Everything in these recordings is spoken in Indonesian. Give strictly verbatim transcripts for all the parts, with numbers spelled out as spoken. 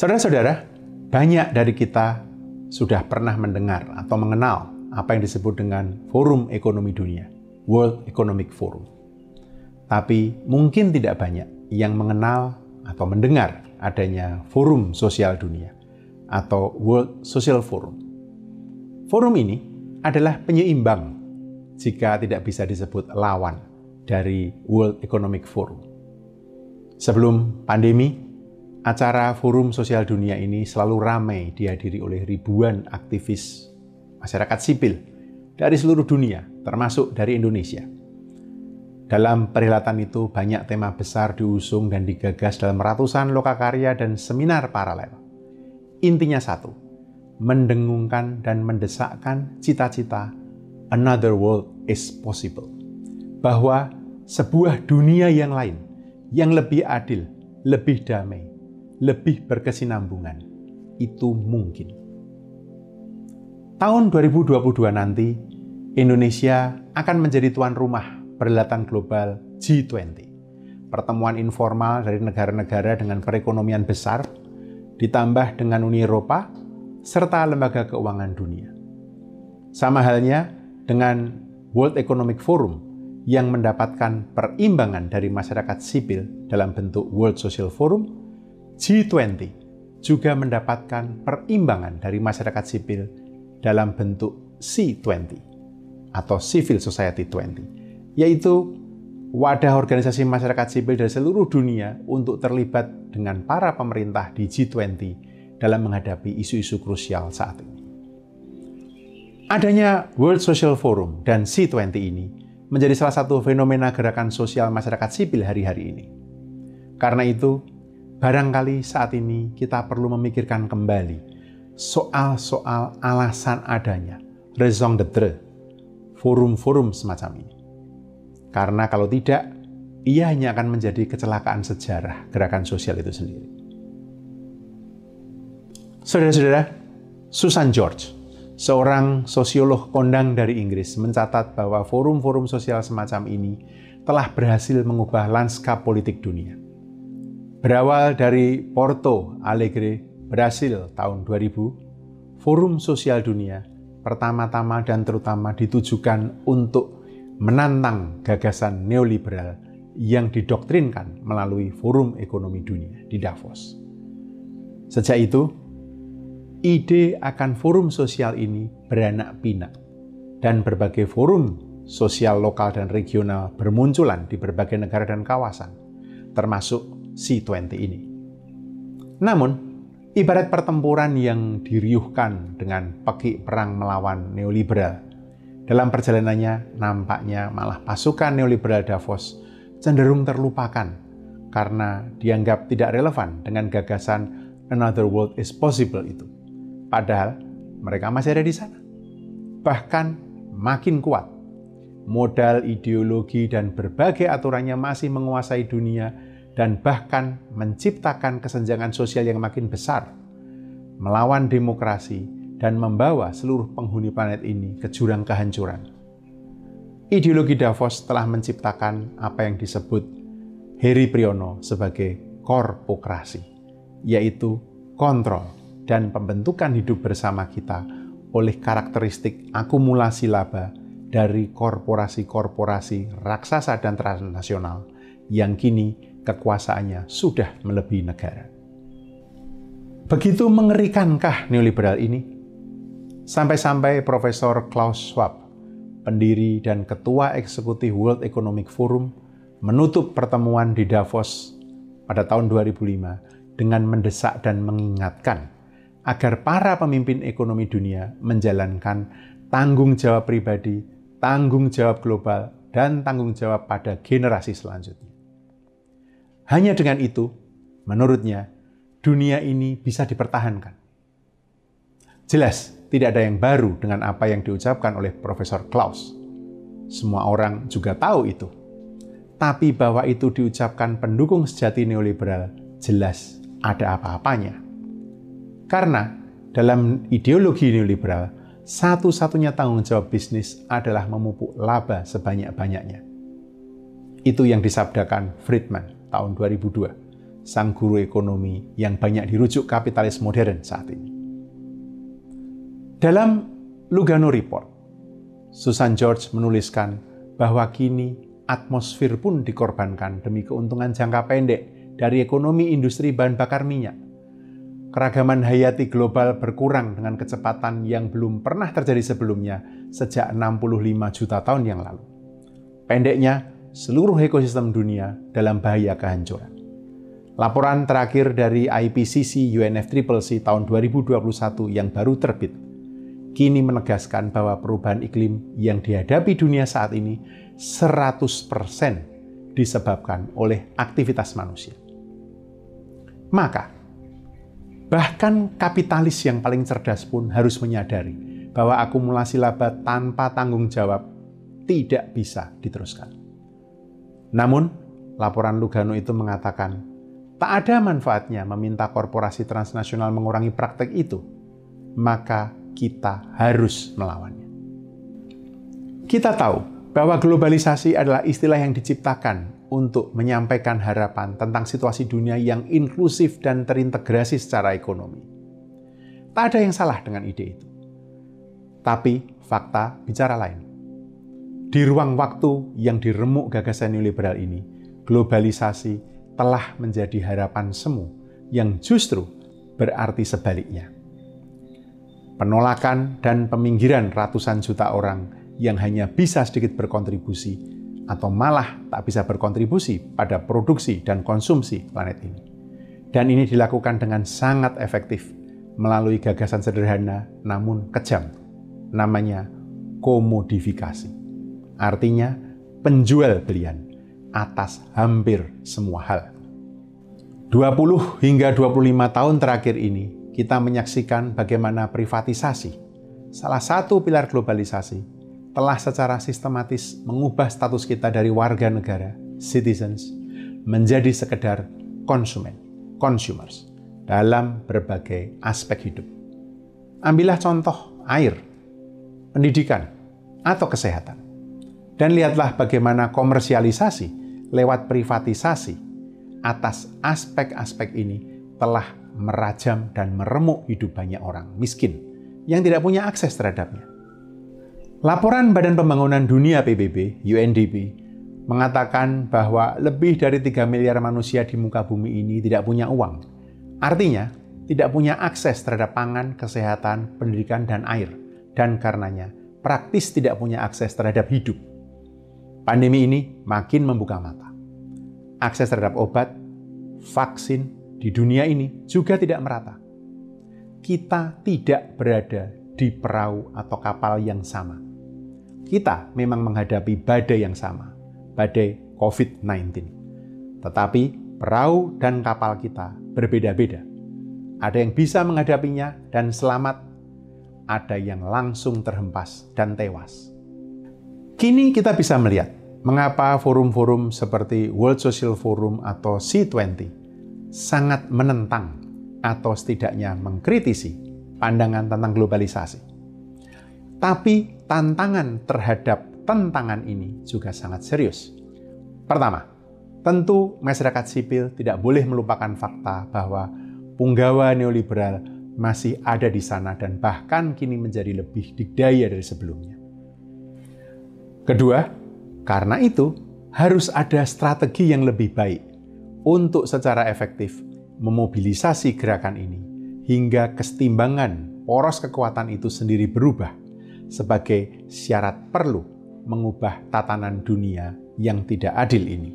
Saudara-saudara, banyak dari kita sudah pernah mendengar atau mengenal apa yang disebut dengan Forum Ekonomi Dunia, World Economic Forum. Tapi mungkin tidak banyak yang mengenal atau mendengar adanya Forum Sosial Dunia atau World Social Forum. Forum ini adalah penyeimbang, jika tidak bisa disebut lawan, dari World Economic Forum. Sebelum pandemi, acara Forum Sosial Dunia ini selalu ramai dihadiri oleh ribuan aktivis masyarakat sipil dari seluruh dunia, termasuk dari Indonesia. Dalam perhelatan itu, banyak tema besar diusung dan digagas dalam ratusan lokakarya dan seminar paralel. Intinya satu, mendengungkan dan mendesakkan cita-cita Another World is Possible. Bahwa sebuah dunia yang lain, yang lebih adil, lebih damai, lebih berkesinambungan, itu mungkin. Tahun dua ribu dua puluh dua nanti, Indonesia akan menjadi tuan rumah perhelatan global G dua puluh, pertemuan informal dari negara-negara dengan perekonomian besar, ditambah dengan Uni Eropa, serta lembaga keuangan dunia. Sama halnya dengan World Economic Forum, yang mendapatkan perimbangan dari masyarakat sipil dalam bentuk World Social Forum, G dua puluh juga mendapatkan perimbangan dari masyarakat sipil dalam bentuk C dua puluh atau Civil Society dua puluh, yaitu wadah organisasi masyarakat sipil dari seluruh dunia untuk terlibat dengan para pemerintah di G dua puluh dalam menghadapi isu-isu krusial saat ini. Adanya World Social Forum dan C dua puluh ini menjadi salah satu fenomena gerakan sosial masyarakat sipil hari-hari ini. Karena itu, barangkali saat ini kita perlu memikirkan kembali soal-soal alasan adanya raison d'être forum-forum semacam ini. Karena kalau tidak, ia hanya akan menjadi kecelakaan sejarah gerakan sosial itu sendiri. Saudara-saudara, Susan George, seorang sosiolog kondang dari Inggris, mencatat bahwa forum-forum sosial semacam ini telah berhasil mengubah lanskap politik dunia. Berawal dari Porto Alegre, Brasil tahun dua ribu, Forum Sosial Dunia pertama-tama dan terutama ditujukan untuk menantang gagasan neoliberal yang didoktrinkan melalui Forum Ekonomi Dunia di Davos. Sejak itu, ide akan forum sosial ini beranak pinak dan berbagai forum sosial lokal dan regional bermunculan di berbagai negara dan kawasan, termasuk C dua puluh ini. Namun, ibarat pertempuran yang diriuhkan dengan pekik perang melawan neoliberal, dalam perjalanannya nampaknya malah pasukan neoliberal Davos cenderung terlupakan karena dianggap tidak relevan dengan gagasan Another World is Possible itu. Padahal, mereka masih ada di sana. Bahkan, makin kuat. Modal ideologi dan berbagai aturannya masih menguasai dunia dan bahkan menciptakan kesenjangan sosial yang makin besar, melawan demokrasi, dan membawa seluruh penghuni planet ini ke jurang kehancuran. Ideologi Davos telah menciptakan apa yang disebut Heri Priyono sebagai korporasi, yaitu kontrol dan pembentukan hidup bersama kita oleh karakteristik akumulasi laba dari korporasi-korporasi raksasa dan transnasional yang kini kekuasaannya sudah melebihi negara. Begitu mengerikankah neoliberal ini? Sampai-sampai Profesor Klaus Schwab, pendiri dan ketua eksekutif World Economic Forum, menutup pertemuan di Davos pada tahun dua ribu lima dengan mendesak dan mengingatkan agar para pemimpin ekonomi dunia menjalankan tanggung jawab pribadi, tanggung jawab global, dan tanggung jawab pada generasi selanjutnya. Hanya dengan itu, menurutnya, dunia ini bisa dipertahankan. Jelas, tidak ada yang baru dengan apa yang diucapkan oleh Profesor Klaus. Semua orang juga tahu itu. Tapi bahwa itu diucapkan pendukung sejati neoliberal, jelas ada apa-apanya. Karena dalam ideologi neoliberal, satu-satunya tanggung jawab bisnis adalah memupuk laba sebanyak-banyaknya. Itu yang disabdakan Friedman tahun dua ribu dua, sang guru ekonomi yang banyak dirujuk kapitalis modern saat ini. Dalam Lugano Report, Susan George menuliskan bahwa kini atmosfer pun dikorbankan demi keuntungan jangka pendek dari ekonomi industri bahan bakar minyak. Keragaman hayati global berkurang dengan kecepatan yang belum pernah terjadi sebelumnya sejak enam puluh lima juta tahun yang lalu. Pendeknya, seluruh ekosistem dunia dalam bahaya kehancuran. Laporan terakhir dari I P C C U N F C C C tahun dua ribu dua puluh satu yang baru terbit, kini menegaskan bahwa perubahan iklim yang dihadapi dunia saat ini seratus persen disebabkan oleh aktivitas manusia. Maka, bahkan kapitalis yang paling cerdas pun harus menyadari bahwa akumulasi laba tanpa tanggung jawab tidak bisa diteruskan. Namun, laporan Lugano itu mengatakan, tak ada manfaatnya meminta korporasi transnasional mengurangi praktek itu, maka kita harus melawannya. Kita tahu bahwa globalisasi adalah istilah yang diciptakan untuk menyampaikan harapan tentang situasi dunia yang inklusif dan terintegrasi secara ekonomi. Tak ada yang salah dengan ide itu. Tapi fakta bicara lain. Di ruang waktu yang diremuk gagasan neoliberal ini, globalisasi telah menjadi harapan semu yang justru berarti sebaliknya. Penolakan dan peminggiran ratusan juta orang yang hanya bisa sedikit berkontribusi atau malah tak bisa berkontribusi pada produksi dan konsumsi planet ini. Dan ini dilakukan dengan sangat efektif melalui gagasan sederhana namun kejam. Namanya komodifikasi. Artinya penjual belian atas hampir semua hal. dua puluh hingga dua puluh lima tahun terakhir ini kita menyaksikan bagaimana privatisasi, salah satu pilar globalisasi, telah secara sistematis mengubah status kita dari warga negara, citizens, menjadi sekedar konsumen, consumers, dalam berbagai aspek hidup. Ambillah contoh air, pendidikan, atau kesehatan. Dan lihatlah bagaimana komersialisasi lewat privatisasi atas aspek-aspek ini telah merajam dan meremuk hidup banyak orang miskin yang tidak punya akses terhadapnya. Laporan Badan Pembangunan Dunia P B B, U N D P, mengatakan bahwa lebih dari tiga miliar manusia di muka bumi ini tidak punya uang. Artinya, tidak punya akses terhadap pangan, kesehatan, pendidikan, dan air. Dan karenanya, praktis tidak punya akses terhadap hidup. Pandemi ini makin membuka mata. Akses terhadap obat, vaksin di dunia ini juga tidak merata. Kita tidak berada di perahu atau kapal yang sama. Kita memang menghadapi badai yang sama, badai COVID sembilan belas. Tetapi perahu dan kapal kita berbeda-beda. Ada yang bisa menghadapinya dan selamat, ada yang langsung terhempas dan tewas. Kini kita bisa melihat mengapa forum-forum seperti World Social Forum atau C dua puluh sangat menentang atau setidaknya mengkritisi pandangan tentang globalisasi. Tapi tantangan terhadap tentangan ini juga sangat serius. Pertama, tentu masyarakat sipil tidak boleh melupakan fakta bahwa punggawa neoliberal masih ada di sana dan bahkan kini menjadi lebih dikdaya dari sebelumnya. Kedua, karena itu harus ada strategi yang lebih baik untuk secara efektif memobilisasi gerakan ini hingga kesetimbangan poros kekuatan itu sendiri berubah sebagai syarat perlu mengubah tatanan dunia yang tidak adil ini.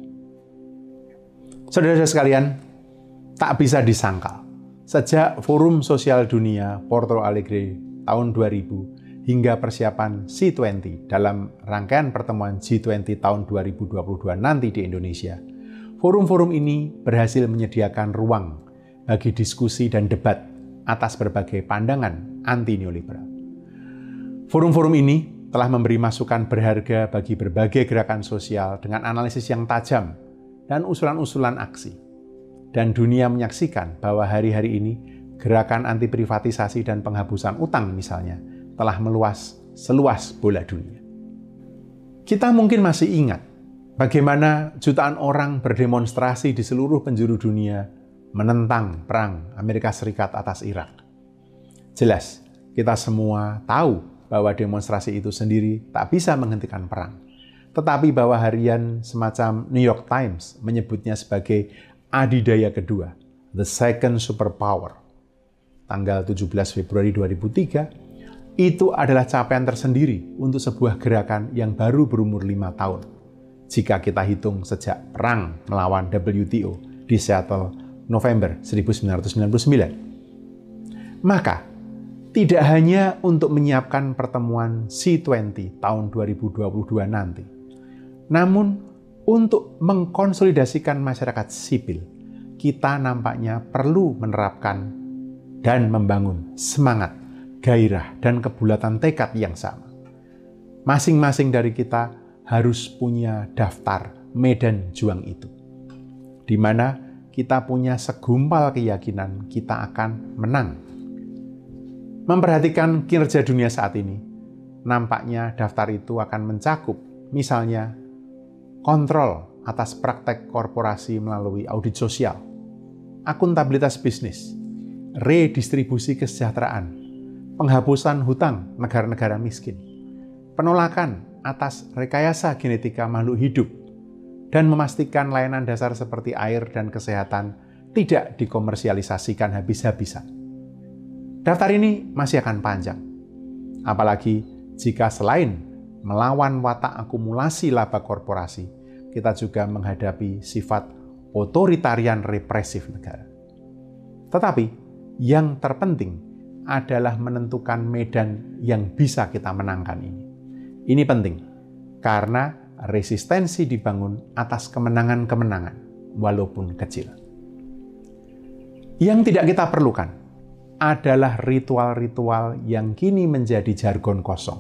Saudara-saudara sekalian, tak bisa disangkal, sejak Forum Sosial Dunia Porto Alegre tahun dua ribu hingga persiapan C dua puluh dalam rangkaian pertemuan G dua puluh tahun dua ribu dua puluh dua nanti di Indonesia, forum-forum ini berhasil menyediakan ruang bagi diskusi dan debat atas berbagai pandangan anti-neoliberal. Forum-forum ini telah memberi masukan berharga bagi berbagai gerakan sosial dengan analisis yang tajam dan usulan-usulan aksi. Dan dunia menyaksikan bahwa hari-hari ini gerakan anti-privatisasi dan penghapusan utang misalnya telah meluas seluas bola dunia. Kita mungkin masih ingat bagaimana jutaan orang berdemonstrasi di seluruh penjuru dunia menentang perang Amerika Serikat atas Irak. Jelas, kita semua tahu bahwa demonstrasi itu sendiri tak bisa menghentikan perang. Tetapi bahwa harian semacam New York Times menyebutnya sebagai adidaya kedua, the second superpower. Tanggal tujuh belas Februari dua ribu tiga, itu adalah capaian tersendiri untuk sebuah gerakan yang baru berumur lima tahun. Jika kita hitung sejak perang melawan W T O di Seattle November seribu sembilan ratus sembilan puluh sembilan. Maka, tidak hanya untuk menyiapkan pertemuan C dua puluh tahun dua ribu dua puluh dua nanti, namun untuk mengkonsolidasikan masyarakat sipil, kita nampaknya perlu menerapkan dan membangun semangat, gairah, dan kebulatan tekad yang sama. Masing-masing dari kita harus punya daftar medan juang itu, di mana kita punya segumpal keyakinan kita akan menang. Memperhatikan kinerja dunia saat ini, nampaknya daftar itu akan mencakup, misalnya, kontrol atas praktek korporasi melalui audit sosial, akuntabilitas bisnis, redistribusi kesejahteraan, penghapusan hutang negara-negara miskin, penolakan atas rekayasa genetika makhluk hidup, dan memastikan layanan dasar seperti air dan kesehatan tidak dikomersialisasikan habis-habisan. Daftar ini masih akan panjang. Apalagi jika selain melawan watak akumulasi laba korporasi, kita juga menghadapi sifat otoritarian represif negara. Tetapi yang terpenting adalah menentukan medan yang bisa kita menangkan ini. Ini penting, karena resistensi dibangun atas kemenangan-kemenangan, walaupun kecil. Yang tidak kita perlukan adalah ritual-ritual yang kini menjadi jargon kosong.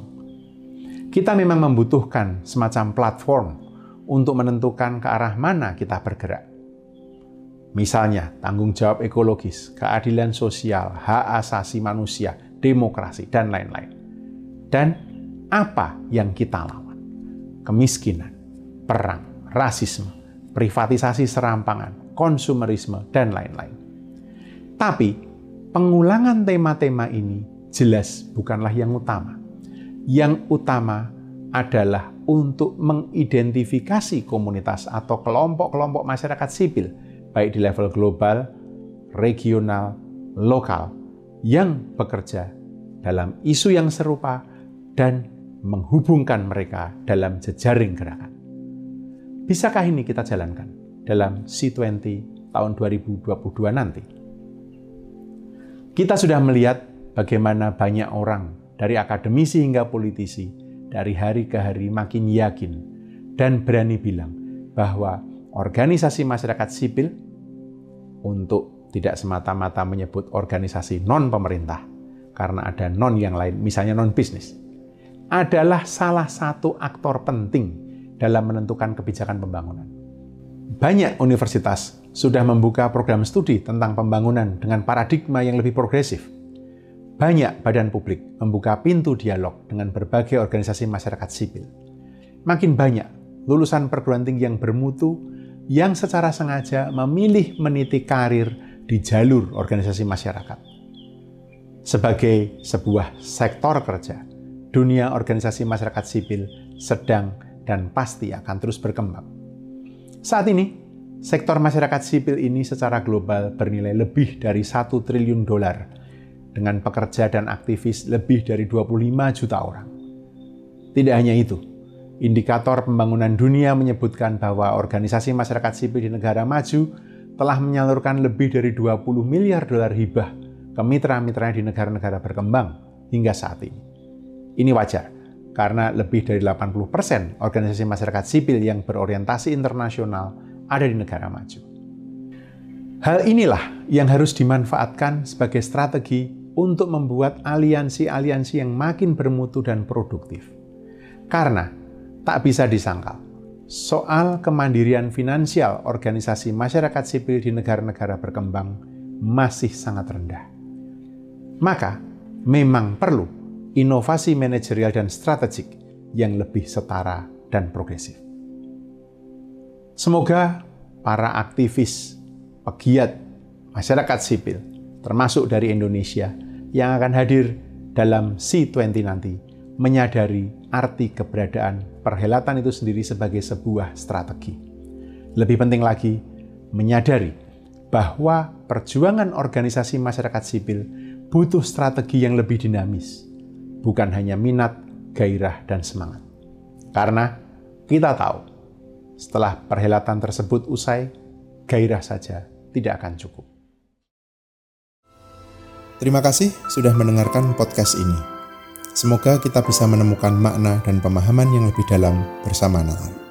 Kita memang membutuhkan semacam platform untuk menentukan ke arah mana kita bergerak. Misalnya, tanggung jawab ekologis, keadilan sosial, hak asasi manusia, demokrasi, dan lain-lain. Dan apa yang kita lawan? Kemiskinan, perang, rasisme, privatisasi serampangan, konsumerisme, dan lain-lain. Tapi, pengulangan tema-tema ini jelas bukanlah yang utama. Yang utama adalah untuk mengidentifikasi komunitas atau kelompok-kelompok masyarakat sipil, baik di level global, regional, lokal, yang bekerja dalam isu yang serupa dan menghubungkan mereka dalam jejaring gerakan. Bisakah ini kita jalankan dalam C dua puluh tahun dua ribu dua puluh dua nanti? Kita sudah melihat bagaimana banyak orang, dari akademisi hingga politisi, dari hari ke hari makin yakin dan berani bilang bahwa organisasi masyarakat sipil, untuk tidak semata-mata menyebut organisasi non-pemerintah, karena ada non yang lain, misalnya non-bisnis, adalah salah satu aktor penting dalam menentukan kebijakan pembangunan. Banyak universitas sudah membuka program studi tentang pembangunan dengan paradigma yang lebih progresif. Banyak badan publik membuka pintu dialog dengan berbagai organisasi masyarakat sipil. Makin banyak lulusan perguruan tinggi yang bermutu yang secara sengaja memilih meniti karir di jalur organisasi masyarakat. Sebagai sebuah sektor kerja, dunia organisasi masyarakat sipil sedang dan pasti akan terus berkembang. Saat ini, sektor masyarakat sipil ini secara global bernilai lebih dari satu triliun dolar, dengan pekerja dan aktivis lebih dari dua puluh lima juta orang. Tidak hanya itu, indikator pembangunan dunia menyebutkan bahwa organisasi masyarakat sipil di negara maju telah menyalurkan lebih dari dua puluh miliar dolar hibah ke mitra-mitranya di negara-negara berkembang hingga saat ini. Ini wajar, karena lebih dari delapan puluh persen organisasi masyarakat sipil yang berorientasi internasional ada di negara maju. Hal inilah yang harus dimanfaatkan sebagai strategi untuk membuat aliansi-aliansi yang makin bermutu dan produktif. Karena tak bisa disangkal, soal kemandirian finansial organisasi masyarakat sipil di negara-negara berkembang masih sangat rendah. Maka, memang perlu inovasi manajerial dan strategik yang lebih setara dan progresif. Semoga para aktivis, pegiat, masyarakat sipil, termasuk dari Indonesia, yang akan hadir dalam C dua puluh nanti, menyadari arti keberadaan perhelatan itu sendiri sebagai sebuah strategi. Lebih penting lagi, menyadari bahwa perjuangan organisasi masyarakat sipil butuh strategi yang lebih dinamis, bukan hanya minat, gairah, dan semangat. Karena kita tahu, setelah perhelatan tersebut usai, gairah saja tidak akan cukup. Terima kasih sudah mendengarkan podcast ini. Semoga kita bisa menemukan makna dan pemahaman yang lebih dalam bersama Natal.